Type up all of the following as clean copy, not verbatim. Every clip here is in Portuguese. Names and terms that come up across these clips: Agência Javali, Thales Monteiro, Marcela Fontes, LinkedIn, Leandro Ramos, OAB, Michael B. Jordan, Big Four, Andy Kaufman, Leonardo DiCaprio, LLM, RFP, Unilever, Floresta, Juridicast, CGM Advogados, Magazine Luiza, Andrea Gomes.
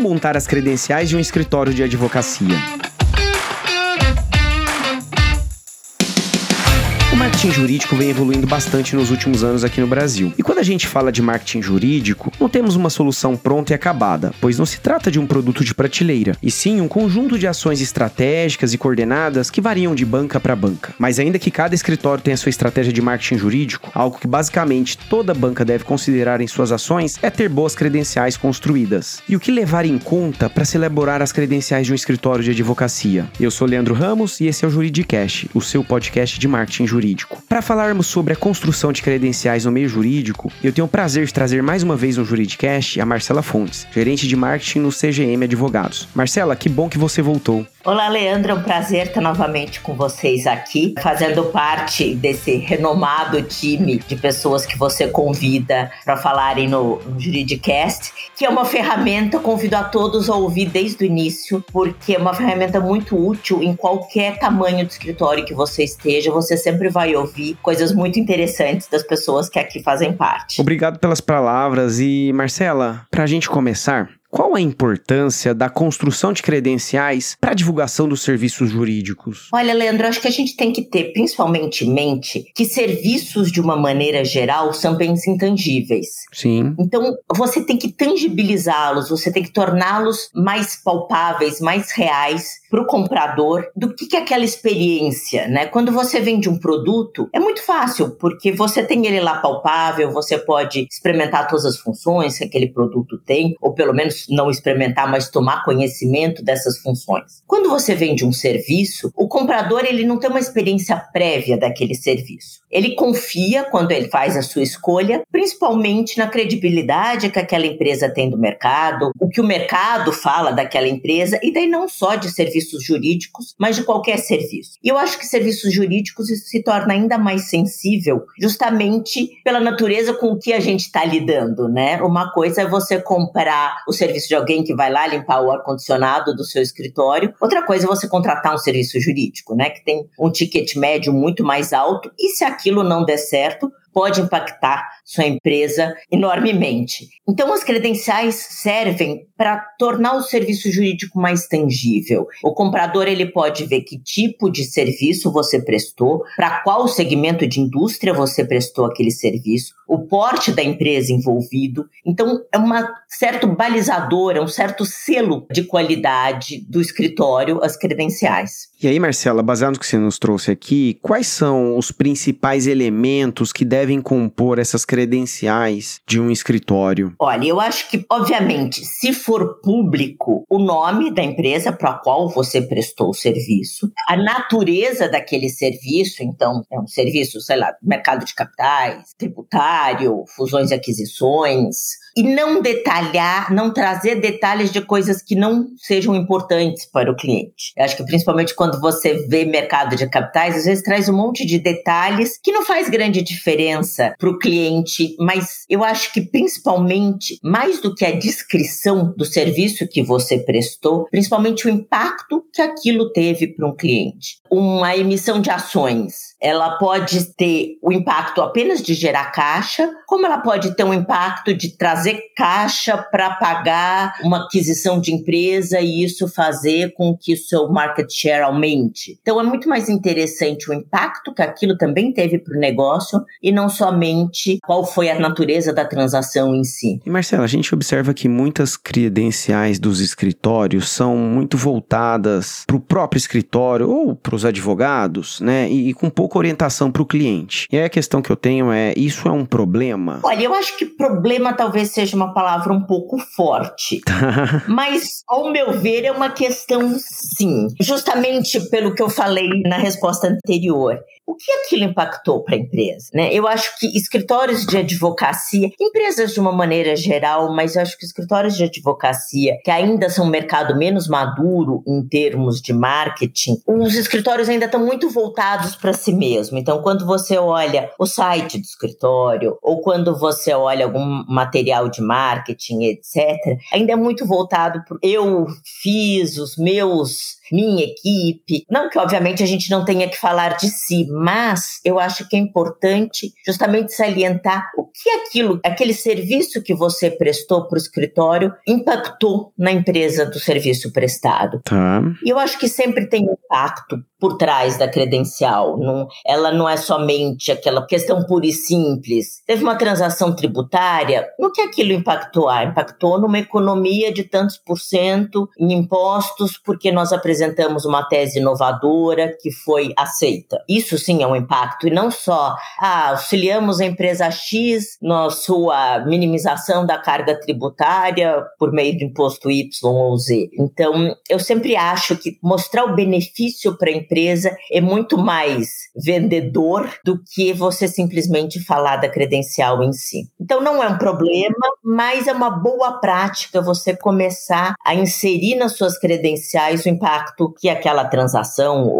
Como montar as credenciais de um escritório de advocacia? O marketing jurídico vem evoluindo bastante nos últimos anos aqui no Brasil. E quando a gente fala de marketing jurídico, não temos uma solução pronta e acabada, pois não se trata de um produto de prateleira, e sim um conjunto de ações estratégicas e coordenadas que variam de banca para banca. Mas ainda que cada escritório tenha sua estratégia de marketing jurídico, algo que basicamente toda banca deve considerar em suas ações é ter boas credenciais construídas. E o que levar em conta para se elaborar as credenciais de um escritório de advocacia? Eu sou Leandro Ramos e esse é o Juridicast, o seu podcast de marketing jurídico. Para falarmos sobre a construção de credenciais no meio jurídico, eu tenho o prazer de trazer mais uma vez no Juridicast a Marcela Fontes, gerente de marketing no CGM Advogados. Marcela, que bom que você voltou. Olá, Leandro, é um prazer estar novamente com vocês aqui, fazendo parte desse renomado time de pessoas que você convida para falarem no Juridicast, que é uma ferramenta, convido a todos a ouvir desde o início, porque é uma ferramenta muito útil em qualquer tamanho do escritório que você esteja, você sempre vai ouvir coisas muito interessantes das pessoas que aqui fazem parte. Obrigado pelas palavras e, Marcela, para a gente começar, qual a importância da construção de credenciais para a divulgação dos serviços jurídicos? Olha, Leandro, acho que a gente tem que ter principalmente em mente que serviços, de uma maneira geral, são bens intangíveis. Sim. Então, você tem que tangibilizá-los, você tem que torná-los mais palpáveis, mais reais para o comprador do que é aquela experiência, né? Quando você vende um produto, é muito fácil, porque você tem ele lá palpável, você pode experimentar todas as funções que aquele produto tem, ou pelo menos não experimentar, mas tomar conhecimento dessas funções. Quando você vende um serviço, o comprador ele não tem uma experiência prévia daquele serviço. Ele confia, quando ele faz a sua escolha, principalmente na credibilidade que aquela empresa tem do mercado, o que o mercado fala daquela empresa, e daí não só de serviços jurídicos, mas de qualquer serviço. E eu acho que serviços jurídicos isso se torna ainda mais sensível, justamente pela natureza com o que a gente está lidando, né? Uma coisa é você comprar o serviço de alguém que vai lá limpar o ar-condicionado do seu escritório. Outra coisa é você contratar um serviço jurídico, né? Que tem um ticket médio muito mais alto. E se aquilo não der certo, pode impactar sua empresa enormemente. Então, as credenciais servem para tornar o serviço jurídico mais tangível. O comprador ele pode ver que tipo de serviço você prestou, para qual segmento de indústria você prestou aquele serviço, o porte da empresa envolvido. Então, é um certo balizador, é um certo selo de qualidade do escritório, as credenciais. E aí, Marcela, baseado no que você nos trouxe aqui, quais são os principais elementos que devem compor essas credenciais de um escritório? Olha, eu acho que, obviamente, se for público, o nome da empresa para a qual você prestou o serviço, a natureza daquele serviço, então, é um serviço, sei lá, mercado de capitais, tributário, fusões e aquisições, e não detalhar, não trazer detalhes de coisas que não sejam importantes para o cliente. Eu acho que, principalmente, quando você vê mercado de capitais, às vezes traz um monte de detalhes que não faz grande diferença para o cliente, mas eu acho que principalmente, mais do que a descrição do serviço que você prestou, principalmente o impacto que aquilo teve para um cliente. Uma emissão de ações, ela pode ter o impacto apenas de gerar caixa, como ela pode ter um impacto de trazer caixa para pagar uma aquisição de empresa e isso fazer com que o seu market share aumente. Então é muito mais interessante o impacto que aquilo também teve para o negócio e não somente qual foi a natureza da transação em si. E Marcela, a gente observa que muitas credenciais dos escritórios são muito voltadas para o próprio escritório ou para os advogados, né? E com pouca orientação para o cliente. E aí a questão que eu tenho é, isso é um problema? Olha, eu acho que problema talvez seja uma palavra um pouco forte. Mas, ao meu ver, é uma questão sim. Justamente pelo que eu falei na resposta anterior. O que aquilo impactou para a empresa? Né? Eu acho que escritórios de advocacia, empresas de uma maneira geral, mas eu acho que escritórios de advocacia, que ainda são um mercado menos maduro em termos de marketing, os escritórios ainda estão muito voltados para si mesmo. Então, quando você olha o site do escritório, ou quando você olha algum material de marketing, etc., ainda é muito voltado para eu fiz os meus... minha equipe. Não que, obviamente, a gente não tenha que falar de si, mas eu acho que é importante justamente salientar o que aquele serviço que você prestou para o escritório impactou na empresa do serviço prestado. Tá. E eu acho que sempre tem impacto por trás da credencial. Ela não é somente aquela questão pura e simples. Teve uma transação tributária, no que aquilo impactou? Impactou numa economia de tantos por cento em impostos, porque nós apresentamos uma tese inovadora que foi aceita. Isso sim é um impacto, e não só auxiliamos a empresa X na sua minimização da carga tributária por meio do imposto Y ou Z. Então, eu sempre acho que mostrar o benefício para a empresa é muito mais vendedor do que você simplesmente falar da credencial em si. Então, não é um problema, mas é uma boa prática você começar a inserir nas suas credenciais o impacto que aquela transação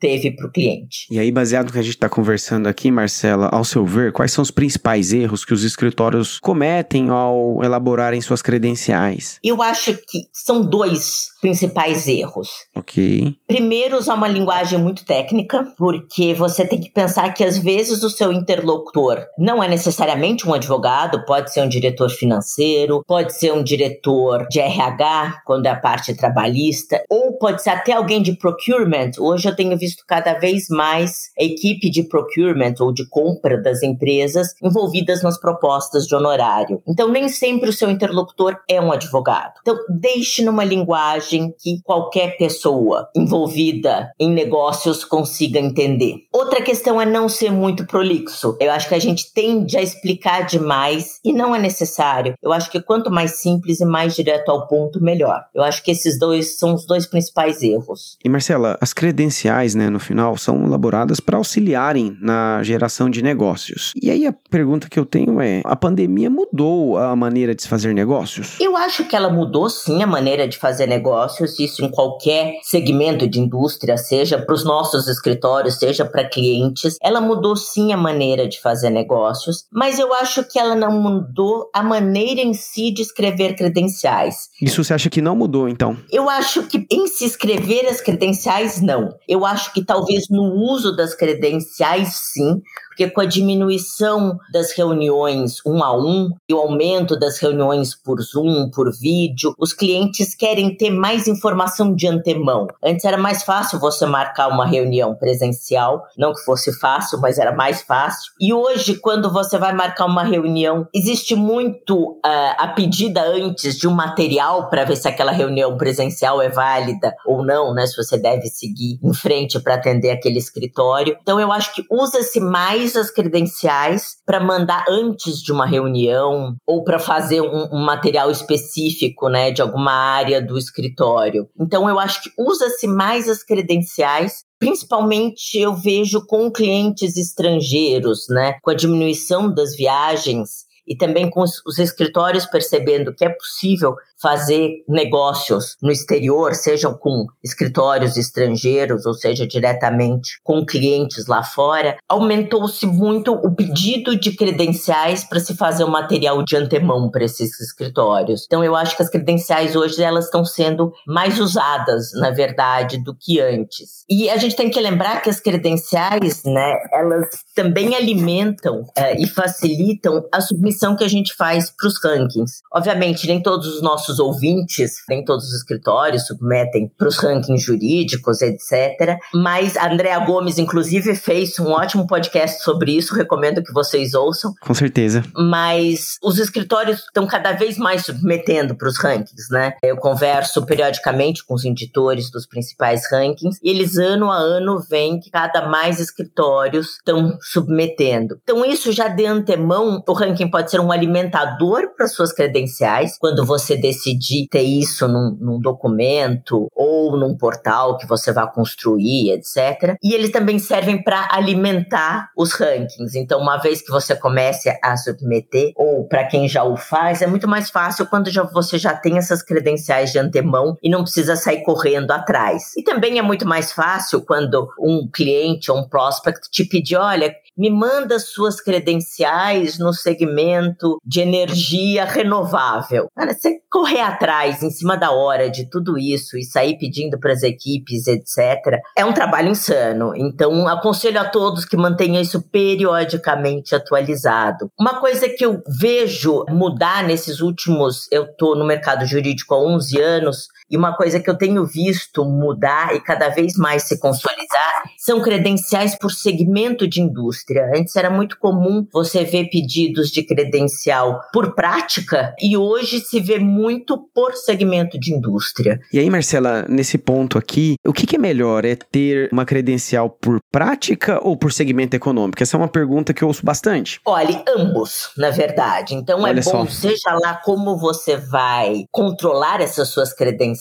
teve para o cliente. E aí, baseado no que a gente está conversando aqui, Marcela, ao seu ver, quais são os principais erros que os escritórios cometem ao elaborarem suas credenciais? Eu acho que são dois principais erros. Ok. Primeiro, usar uma linguagem muito técnica, porque você tem que pensar que às vezes o seu interlocutor não é necessariamente um advogado, pode ser um diretor financeiro, pode ser um diretor de RH, quando é a parte trabalhista, ou pode ser até alguém de procurement. Hoje eu tenho visto cada vez mais a equipe de procurement ou de compra das empresas envolvidas nas propostas de honorário. Então, nem sempre o seu interlocutor é um advogado. Então, deixe numa linguagem que qualquer pessoa envolvida em negócios consiga entender. Outra questão é não ser muito prolixo. Eu acho que a gente tende a explicar demais e não é necessário. Eu acho que quanto mais simples e mais direto ao ponto, melhor. Eu acho que esses dois são os dois principais erros. E Marcela, as credenciais, né, no final, são elaboradas para auxiliarem na geração de negócios. E aí a pergunta que eu tenho é, a pandemia mudou a maneira de se fazer negócios? Eu acho que ela mudou sim a maneira de fazer negócios, isso em qualquer segmento de indústria, seja para os nossos escritórios, seja para clientes. Ela mudou sim a maneira de fazer negócios, mas eu acho que ela não mudou a maneira em si de escrever credenciais. Isso você acha que não mudou, então? Eu acho que em se escrever as credenciais, não. Eu acho que talvez no uso das credenciais, sim, porque com a diminuição das reuniões 1 a 1 e o aumento das reuniões por Zoom, por vídeo, os clientes querem ter mais informação de antemão. Antes era mais fácil você marcar uma reunião presencial, não que fosse fácil, mas era mais fácil. E hoje, quando você vai marcar uma reunião, existe muito a pedida antes de um material para ver se aquela reunião presencial é válida ou não, né? Se você deve seguir em frente para atender aquele escritório. Então, eu acho que usa-se mais as credenciais para mandar antes de uma reunião ou para fazer um material específico, né, de alguma área do escritório. Então, eu acho que usa-se mais as credenciais. Principalmente eu vejo com clientes estrangeiros, né, com a diminuição das viagens e também com os escritórios percebendo que é possível fazer negócios no exterior, sejam com escritórios estrangeiros, ou seja, diretamente com clientes lá fora, aumentou-se muito o pedido de credenciais para se fazer um material de antemão para esses escritórios. Então, eu acho que as credenciais hoje elas estão sendo mais usadas, na verdade, do que antes. E a gente tem que lembrar que as credenciais, né, elas também alimentam e facilitam a submissão que a gente faz para os rankings. Obviamente, nem todos os nossos ouvintes, nem todos os escritórios submetem para os rankings jurídicos, etc. Mas a Andrea Gomes, inclusive, fez um ótimo podcast sobre isso, recomendo que vocês ouçam. Com certeza. Mas os escritórios estão cada vez mais submetendo para os rankings, né? Eu converso periodicamente com os editores dos principais rankings e eles, ano a ano, veem que cada mais escritórios estão submetendo. Então, isso já de antemão, o ranking pode ser um alimentador para suas credenciais, quando você decidir ter isso num documento ou num portal que você vai construir, etc. E eles também servem para alimentar os rankings. Então, uma vez que você comece a submeter, ou para quem já o faz, é muito mais fácil quando você já tem essas credenciais de antemão e não precisa sair correndo atrás. E também é muito mais fácil quando um cliente ou um prospect te pedir, olha, me manda suas credenciais no segmento conhecimento, de energia renovável. Cara, você correr atrás em cima da hora de tudo isso e sair pedindo para as equipes, etc., é um trabalho insano. Então, aconselho a todos que mantenham isso periodicamente atualizado. Uma coisa que eu vejo mudar nesses últimos... Eu estou no mercado jurídico há 11 anos e uma coisa que eu tenho visto mudar e cada vez mais se consolidar são credenciais por segmento de indústria. Antes era muito comum você ver pedidos de credencial por prática e hoje se vê muito por segmento de indústria. E aí, Marcela, nesse ponto aqui, o que é melhor? É ter uma credencial por prática ou por segmento econômico? Essa é uma pergunta que eu ouço bastante. Olha, ambos, na verdade. Então é bom, seja lá como você vai controlar essas suas credenciais,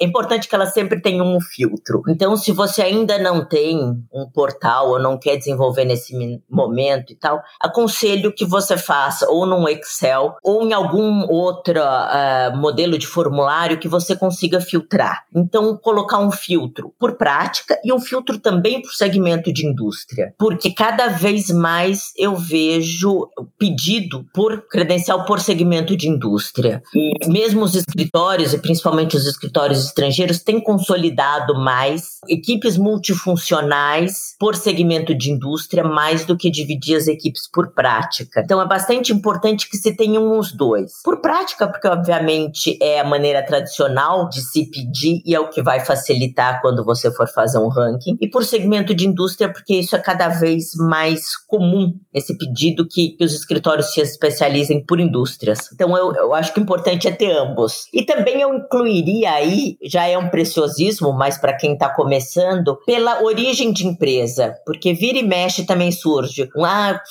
é importante que elas sempre tenham um filtro. Então, se você ainda não tem um portal ou não quer desenvolver nesse momento e tal, aconselho que você faça ou num Excel ou em algum outro modelo de formulário que você consiga filtrar. Então, colocar um filtro por prática e um filtro também por segmento de indústria, porque cada vez mais eu vejo pedido por credencial por segmento de indústria. E mesmo os escritórios, e principalmente os escritórios estrangeiros, têm consolidado mais equipes multifuncionais por segmento de indústria mais do que dividir as equipes por prática. Então é bastante importante que se tenham os dois. Por prática, porque obviamente é a maneira tradicional de se pedir e é o que vai facilitar quando você for fazer um ranking. E por segmento de indústria, porque isso é cada vez mais comum, esse pedido que os escritórios se especializem por indústrias. Então eu acho que o importante é ter ambos. E também eu incluiria aí, já é um preciosismo, mas para quem está começando, pela origem de empresa, porque vira e mexe também surge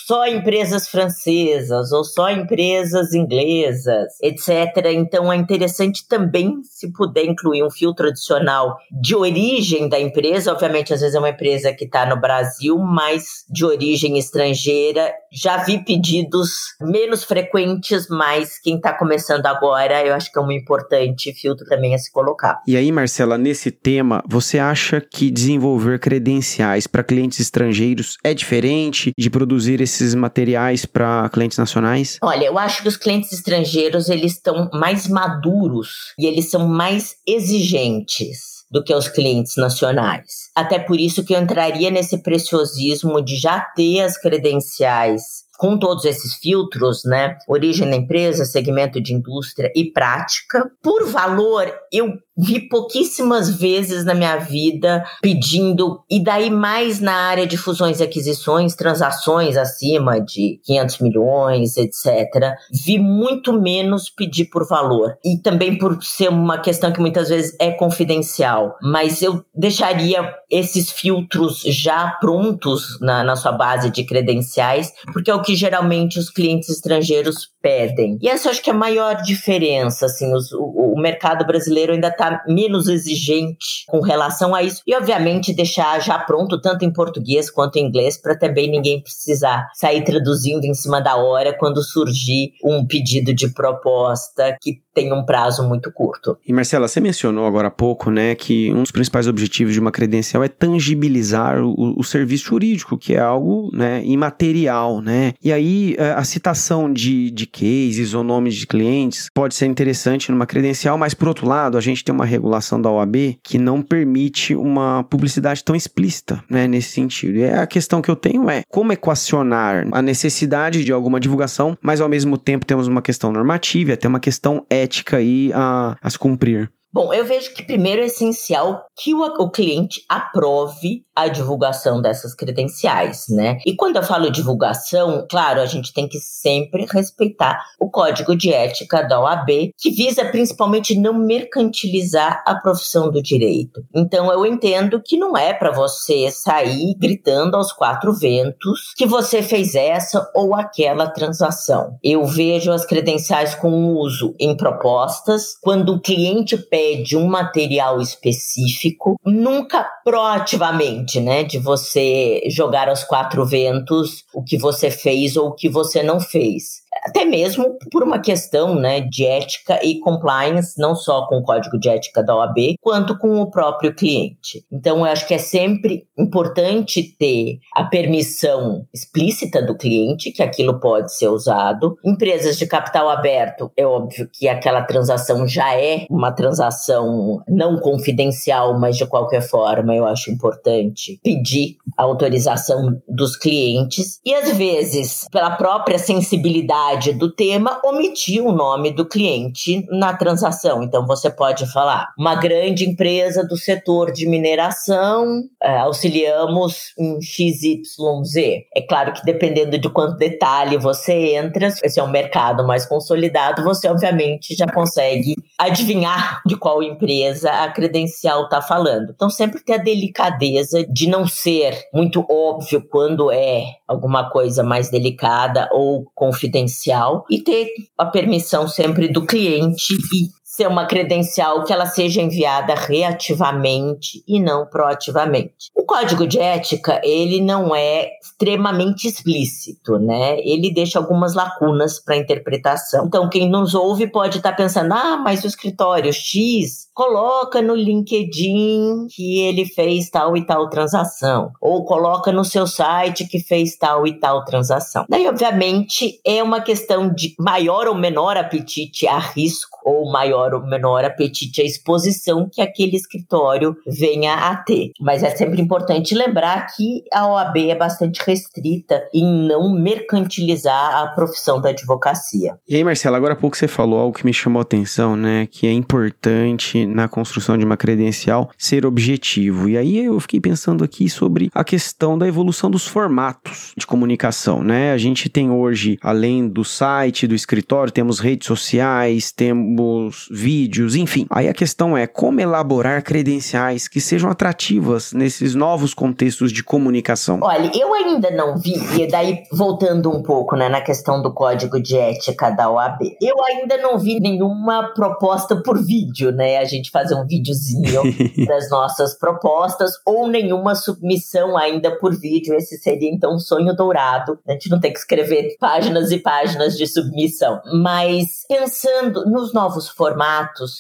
só empresas francesas ou só empresas inglesas, etc. Então é interessante também se puder incluir um filtro adicional de origem da empresa. Obviamente, às vezes é uma empresa que está no Brasil, mas de origem estrangeira. Já vi pedidos menos frequentes, mas quem está começando agora, eu acho que é um importante filtro também a se colocar. E aí, Marcela, nesse tema, você acha que desenvolver credenciais para clientes estrangeiros é diferente de produzir esses materiais para clientes nacionais? Olha, eu acho que os clientes estrangeiros, eles estão mais maduros e eles são mais exigentes do que aos clientes nacionais. Até por isso que eu entraria nesse preciosismo de já ter as credenciais com todos esses filtros, né? Origem da empresa, segmento de indústria e prática. Por valor, eu vi pouquíssimas vezes na minha vida pedindo, e daí mais na área de fusões e aquisições, transações acima de 500 milhões, etc. Vi muito menos pedir por valor. E também por ser uma questão que muitas vezes é confidencial. Mas eu deixaria esses filtros já prontos na sua base de credenciais, porque é o que geralmente os clientes estrangeiros pedem. E essa eu acho que é a maior diferença, assim, o mercado brasileiro ainda está menos exigente com relação a isso. E, obviamente, deixar já pronto, tanto em português quanto em inglês, para também ninguém precisar sair traduzindo em cima da hora quando surgir um pedido de proposta que tem um prazo muito curto. E, Marcela, você mencionou agora há pouco, né, que um dos principais objetivos de uma credencial é tangibilizar o serviço jurídico, que é algo, né, imaterial, né? E aí, a citação de cases ou nomes de clientes pode ser interessante numa credencial, mas, por outro lado, a gente tem uma regulação da OAB que não permite uma publicidade tão explícita, né, nesse sentido. E a questão que eu tenho é como equacionar a necessidade de alguma divulgação, mas, ao mesmo tempo, temos uma questão normativa, até uma questão ética aí a se cumprir. Bom, eu vejo que primeiro é essencial que o cliente aprove a divulgação dessas credenciais, né? E quando eu falo divulgação, claro, a gente tem que sempre respeitar o Código de Ética da OAB, que visa principalmente não mercantilizar a profissão do direito. Então, eu entendo que não é para você sair gritando aos quatro ventos que você fez essa ou aquela transação. Eu vejo as credenciais com uso em propostas, quando o cliente pede um material específico, nunca proativamente, né, de você jogar aos quatro ventos o que você fez ou o que você não fez. até mesmo por uma questão, né, de ética e compliance, não só com o Código de Ética da OAB, quanto com o próprio cliente. Então, eu acho que é sempre importante ter a permissão explícita do cliente, que aquilo pode ser usado. Empresas de capital aberto, é óbvio que aquela transação já é uma transação não confidencial, mas de qualquer forma, eu acho importante pedir a autorização dos clientes. E, às vezes, pela própria sensibilidade do tema, omitir o nome do cliente na transação. Então, você pode falar, uma grande empresa do setor de mineração, auxiliamos em XYZ. É claro que dependendo de quanto detalhe você entra, esse é um mercado mais consolidado, você obviamente já consegue adivinhar de qual empresa a credencial está falando. Então, sempre ter a delicadeza de não ser muito óbvio quando é alguma coisa mais delicada ou confidencial e ter a permissão sempre do cliente e ser uma credencial que ela seja enviada reativamente e não proativamente. O Código de Ética, ele não é extremamente explícito, né? Ele deixa algumas lacunas para interpretação. Então, quem nos ouve pode estar pensando, mas o escritório X coloca no LinkedIn que ele fez tal e tal transação, ou coloca no seu site que fez tal e tal transação. Daí, obviamente, é uma questão de maior ou menor apetite a risco, ou maior ou menor apetite à exposição que aquele escritório venha a ter. Mas é sempre importante lembrar que a OAB é bastante restrita em não mercantilizar a profissão da advocacia. E aí, Marcela, agora há pouco você falou algo que me chamou a atenção, né? Que é importante na construção de uma credencial ser objetivo. E aí eu fiquei pensando aqui sobre a questão da evolução dos formatos de comunicação, né? A gente tem hoje, além do site, do escritório, temos redes sociais, temos vídeos, enfim. Aí a questão é como elaborar credenciais que sejam atrativas nesses novos contextos de comunicação. Olha, eu ainda não vi, e daí voltando um pouco, né, na questão do Código de Ética da OAB, eu ainda não vi nenhuma proposta por vídeo, né, a gente fazer um videozinho das nossas propostas, ou nenhuma submissão ainda por vídeo. Esse seria então um sonho dourado, a gente não tem que escrever páginas e páginas de submissão. Mas pensando nos novos formatos,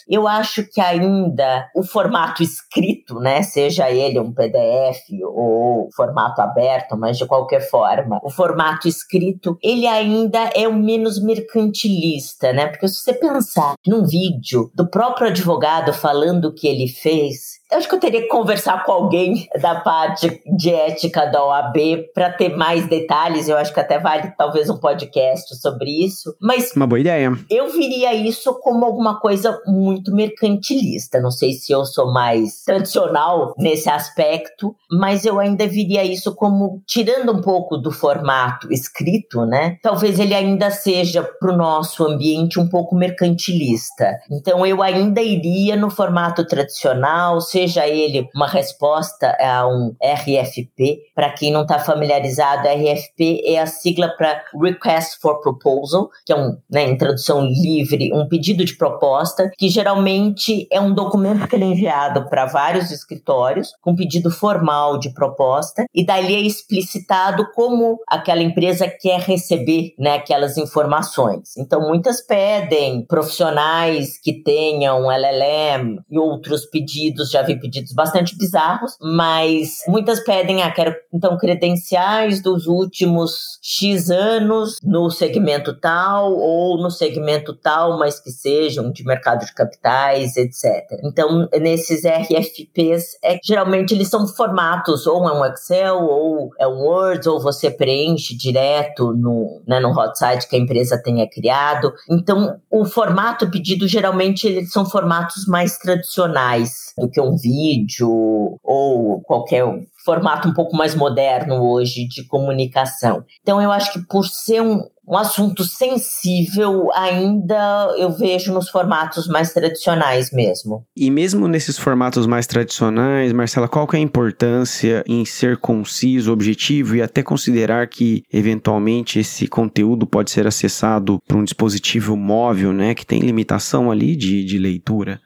eu acho que ainda o formato escrito, né, seja ele um PDF ou formato aberto, mas de qualquer forma, o formato escrito, ele ainda é o menos mercantilista, né, porque se você pensar num vídeo do próprio advogado falando o que ele fez, eu acho que eu teria que conversar com alguém da parte de ética da OAB para ter mais detalhes. Eu acho que até vale talvez um podcast sobre isso. Mas uma boa ideia. Eu viria isso como alguma coisa muito mercantilista. Não sei se eu sou mais tradicional nesse aspecto, mas eu ainda viria isso como tirando um pouco do formato escrito, né? Talvez ele ainda seja para o nosso ambiente um pouco mercantilista. Então eu ainda iria no formato tradicional, seja ele uma resposta a um RFP. Para quem não está familiarizado, RFP é a sigla para Request for Proposal, que é um, né, em tradução livre, um pedido de proposta, que geralmente é um documento que ele é enviado para vários escritórios, com pedido formal de proposta, e dali é explicitado como aquela empresa quer receber, né, aquelas informações. Então, muitas pedem profissionais que tenham LLM e outros pedidos, já vi pedidos bastante bizarros, mas muitas pedem, quero então credenciais dos últimos X anos no segmento tal ou no segmento tal, mas que sejam de mercado de capitais, etc. Então, nesses RFPs, geralmente eles são formatos, ou é um Excel, ou é um Word, ou você preenche direto no hot site que a empresa tenha criado. Então, o formato pedido, geralmente, eles são formatos mais tradicionais do que um vídeo ou qualquer formato um pouco mais moderno hoje de comunicação. Então, eu acho que por ser um assunto sensível, ainda eu vejo nos formatos mais tradicionais mesmo. E mesmo nesses formatos mais tradicionais, Marcela, qual que é a importância em ser conciso, objetivo e até considerar que, eventualmente, esse conteúdo pode ser acessado por um dispositivo móvel, né, que tem limitação ali de leitura?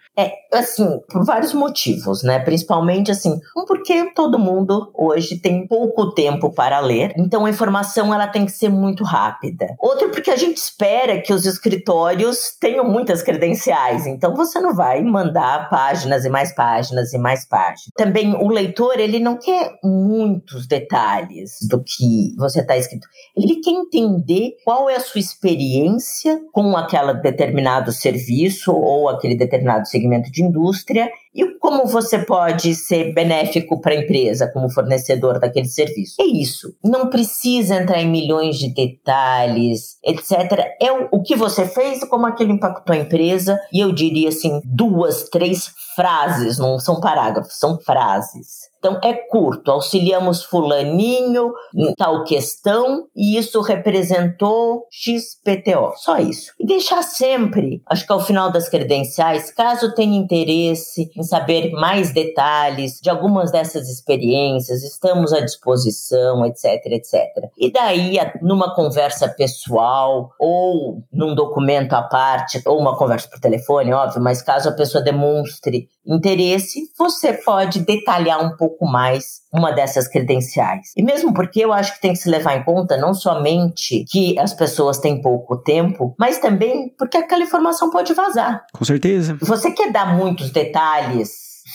Assim, por vários motivos, né? Principalmente, assim, porque todo mundo hoje tem pouco tempo para ler, então a informação ela tem que ser muito rápida. Outro, porque a gente espera que os escritórios tenham muitas credenciais, então você não vai mandar páginas e mais páginas e mais páginas. Também o leitor, ele não quer muitos detalhes do que você está escrito. Ele quer entender qual é a sua experiência com aquele determinado serviço ou aquele determinado segmento de indústria e como você pode ser benéfico para a empresa como fornecedor daquele serviço. É isso. Não precisa entrar em milhões de detalhes, etc. É o que você fez e como aquilo impactou a empresa. E eu diria assim, 2, 3 frases, não são parágrafos, são frases. Então, é curto. Auxiliamos fulaninho em tal questão e isso representou XPTO. Só isso. E deixar sempre, acho que ao final das credenciais, caso tenha interesse em saber mais detalhes de algumas dessas experiências, estamos à disposição, etc, etc. E daí, numa conversa pessoal ou num documento à parte, ou uma conversa por telefone, óbvio, mas caso a pessoa demonstre interesse, você pode detalhar um pouco mais uma dessas credenciais. E mesmo porque eu acho que tem que se levar em conta não somente que as pessoas têm pouco tempo, mas também porque aquela informação pode vazar. Com certeza. Você quer dar muitos detalhes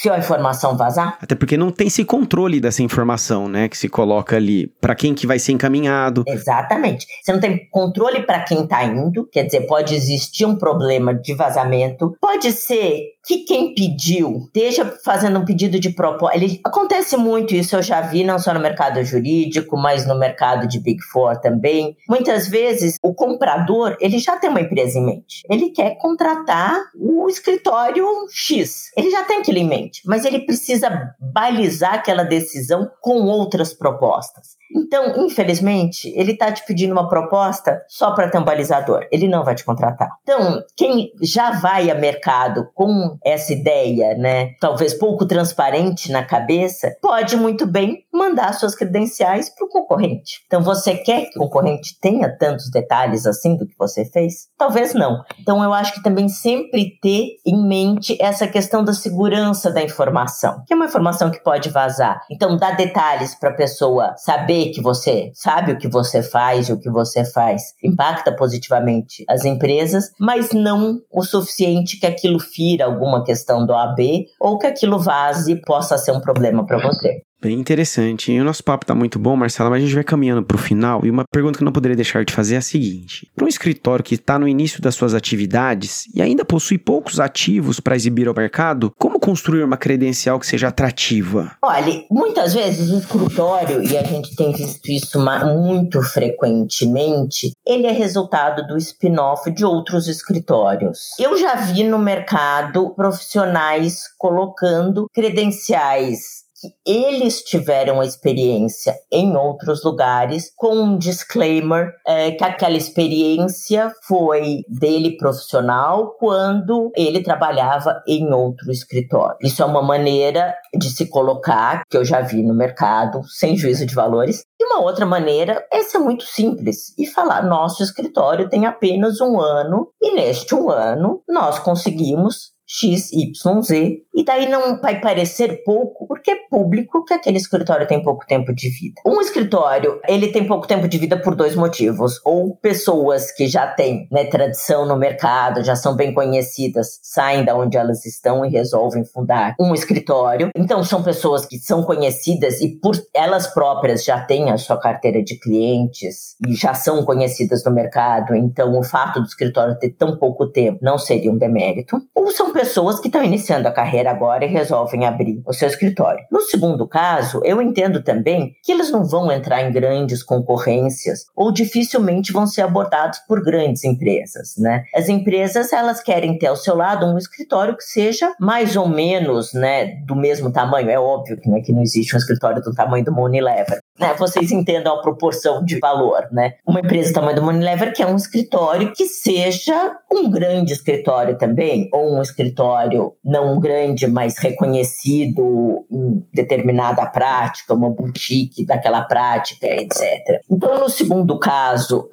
se a informação vazar? Até porque não tem esse controle dessa informação, né, que se coloca ali, para quem que vai ser encaminhado. Exatamente. Você não tem controle para quem está indo, quer dizer, pode existir um problema de vazamento, pode ser que quem pediu esteja fazendo um pedido de propósito. Acontece muito isso, eu já vi, não só no mercado jurídico, mas no mercado de Big Four também. Muitas vezes, o comprador, ele já tem uma empresa em mente. Ele quer contratar o escritório X. Ele já tem aquilo em mente. Mas ele precisa balizar aquela decisão com outras propostas. Então, infelizmente, ele está te pedindo uma proposta só para ter um balizador. Ele não vai te contratar. Então, quem já vai a mercado com essa ideia, né, talvez pouco transparente na cabeça, pode muito bem mandar suas credenciais para o concorrente. Então, você quer que o concorrente tenha tantos detalhes assim do que você fez? Talvez não. Então, eu acho que também sempre ter em mente essa questão da segurança da informação, que é uma informação que pode vazar. Então, dar detalhes para a pessoa saber que você sabe o que você faz e o que você faz impacta positivamente as empresas, mas não o suficiente que aquilo fira alguma questão do OAB ou que aquilo vaze e possa ser um problema para você. Bem interessante. E o nosso papo tá muito bom, Marcela, mas a gente vai caminhando pro final e uma pergunta que eu não poderia deixar de fazer é a seguinte. Para um escritório que está no início das suas atividades e ainda possui poucos ativos para exibir ao mercado, como construir uma credencial que seja atrativa? Olha, muitas vezes o escritório, e a gente tem visto isso muito frequentemente, ele é resultado do spin-off de outros escritórios. Eu já vi no mercado profissionais colocando credenciais que eles tiveram a experiência em outros lugares com um disclaimer que aquela experiência foi dele profissional quando ele trabalhava em outro escritório. Isso é uma maneira de se colocar, que eu já vi no mercado, sem juízo de valores. E uma outra maneira, essa é muito simples, e falar, nosso escritório tem apenas 1 ano e neste 1 ano nós conseguimos X, Y, Z, e daí não vai parecer pouco, porque é público que aquele escritório tem pouco tempo de vida. Um escritório, ele tem pouco tempo de vida por 2 motivos, ou pessoas que já têm, né, tradição no mercado, já são bem conhecidas, saem da onde elas estão e resolvem fundar um escritório. Então, são pessoas que são conhecidas e por elas próprias já têm a sua carteira de clientes e já são conhecidas no mercado, então o fato do escritório ter tão pouco tempo não seria um demérito. Ou são pessoas que estão iniciando a carreira agora e resolvem abrir o seu escritório. No segundo caso, eu entendo também que eles não vão entrar em grandes concorrências ou dificilmente vão ser abordados por grandes empresas, né? As empresas, elas querem ter ao seu lado um escritório que seja mais ou menos, né, do mesmo tamanho. É óbvio que não existe um escritório do tamanho do Unilever. Vocês entendam a proporção de valor, né? Uma empresa do tamanho do Unilever quer um escritório que seja um grande escritório também, ou um escritório não grande, grande, mas reconhecido em determinada prática, uma boutique daquela prática, etc. Então, no segundo caso,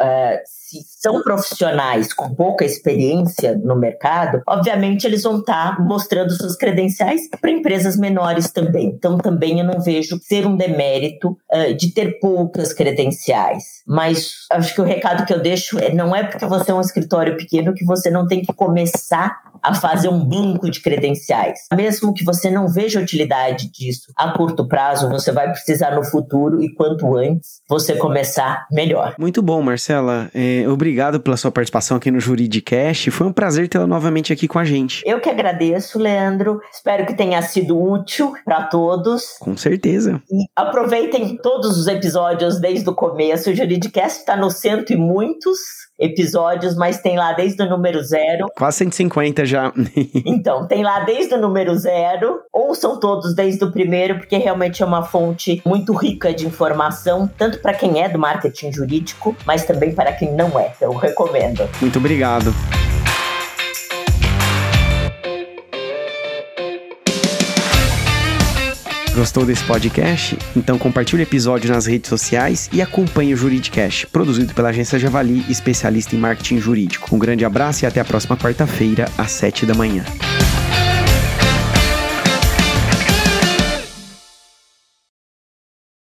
se são profissionais com pouca experiência no mercado, obviamente eles vão estar mostrando suas credenciais para empresas menores também. Então, também eu não vejo ser um demérito de ter poucas credenciais. Mas acho que o recado que eu deixo é: não é porque você é um escritório pequeno que você não tem que começar a fazer um banco de credenciais. Mesmo que você não veja utilidade disso a curto prazo, você vai precisar no futuro, e quanto antes você começar, melhor. Muito bom, Marcela. Obrigado pela sua participação aqui no Juridicast. Foi um prazer tê-la novamente aqui com a gente. Eu que agradeço, Leandro. Espero que tenha sido útil para todos. Com certeza. E aproveitem todos os episódios desde o começo. O Juridicast está no cento e muitos episódios, mas tem lá desde o número 0. Quase 150 já. Então, tem lá desde o número 0. Ouçam todos desde o primeiro, porque realmente é uma fonte muito rica de informação, tanto para quem é do marketing jurídico, mas também para quem não é. Então, recomendo. Muito obrigado. Gostou desse podcast? Então compartilhe o episódio nas redes sociais e acompanhe o Juridicast, produzido pela Agência Javali, especialista em marketing jurídico. Um grande abraço e até a próxima quarta-feira, às 7 da manhã.